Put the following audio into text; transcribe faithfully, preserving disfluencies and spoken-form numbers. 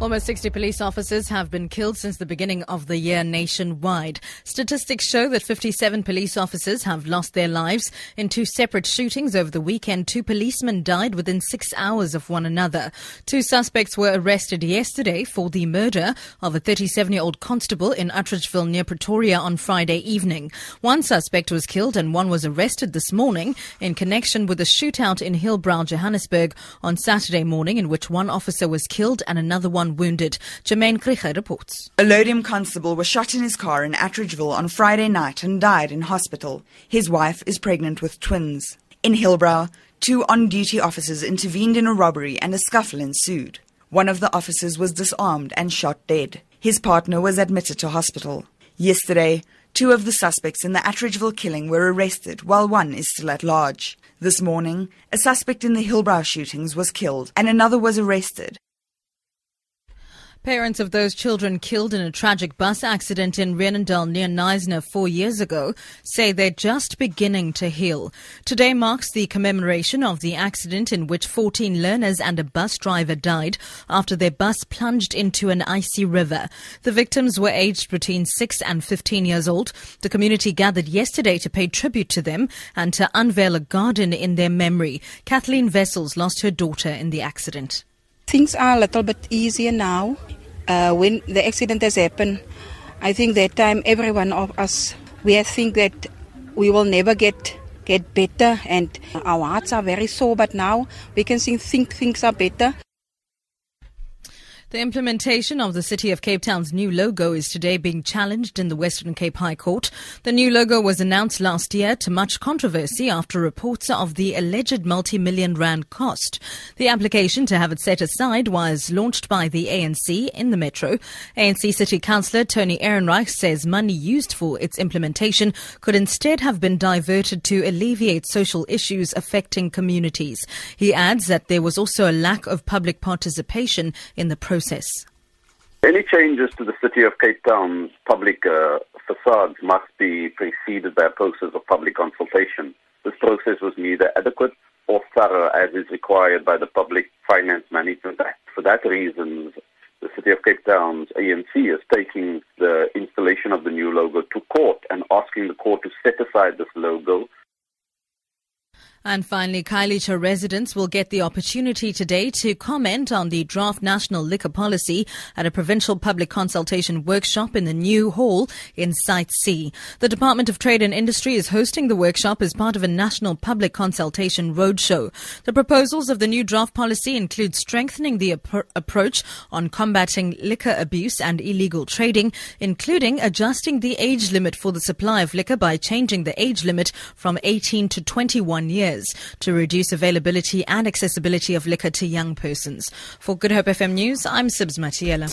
Almost sixty police officers have been killed since the beginning of the year nationwide. Statistics show that fifty-seven police officers have lost their lives in two separate shootings over the weekend. Two policemen died within six hours of one another. Two suspects were arrested yesterday for the murder of a thirty-seven-year-old constable in Atteridgeville near Pretoria on Friday evening. One suspect was killed and one was arrested this morning in connection with a shootout in Hillbrow, Johannesburg on Saturday morning, in which one officer was killed and another one wounded. Jermaine Kriche reports. A Lodium constable was shot in his car in Atteridgeville on Friday night and died in hospital. His wife is pregnant with twins. In Hillbrow, two on-duty officers intervened in a robbery and a scuffle ensued. One of the officers was disarmed and shot dead. His partner was admitted to hospital. Yesterday, two of the suspects in the Atteridgeville killing were arrested, while one is still at large. This morning, a suspect in the Hillbrow shootings was killed and another was arrested. Parents of those children killed in a tragic bus accident in Rienendal near Neisner four years ago say they're just beginning to heal. Today marks the commemoration of the accident in which fourteen learners and a bus driver died after their bus plunged into an icy river. The victims were aged between six and fifteen years old. The community gathered yesterday to pay tribute to them and to unveil a garden in their memory. Kathleen Vessels lost her daughter in the accident. Things are a little bit easier now. Uh, when the accident has happened, I think that time every one of us, we think that we will never get get better, and our hearts are very sore, but now we can think things are better. The implementation of the City of Cape Town's new logo is today being challenged in the Western Cape High Court. The new logo was announced last year to much controversy after reports of the alleged multi-million rand cost. The application to have it set aside was launched by the A N C in the metro. A N C City Councillor Tony Ehrenreich says money used for its implementation could instead have been diverted to alleviate social issues affecting communities. He adds that there was also a lack of public participation in the process. Any changes to the City of Cape Town's public uh, facades must be preceded by a process of public consultation. This process was neither adequate or thorough as is required by the Public Finance Management Act. For that reason, the City of Cape Town's A N C is taking the installation of the new logo to court and asking the court to set aside this logo. And finally, Kailita residents will get the opportunity today to comment on the draft national liquor policy at a provincial public consultation workshop in the new hall in Site C. The Department of Trade and Industry is hosting the workshop as part of a national public consultation roadshow. The proposals of the new draft policy include strengthening the ap- approach on combating liquor abuse and illegal trading, including adjusting the age limit for the supply of liquor by changing the age limit from eighteen to twenty-one years, to reduce availability and accessibility of liquor to young persons. For Good Hope F M News, I'm Sibs Mattiella.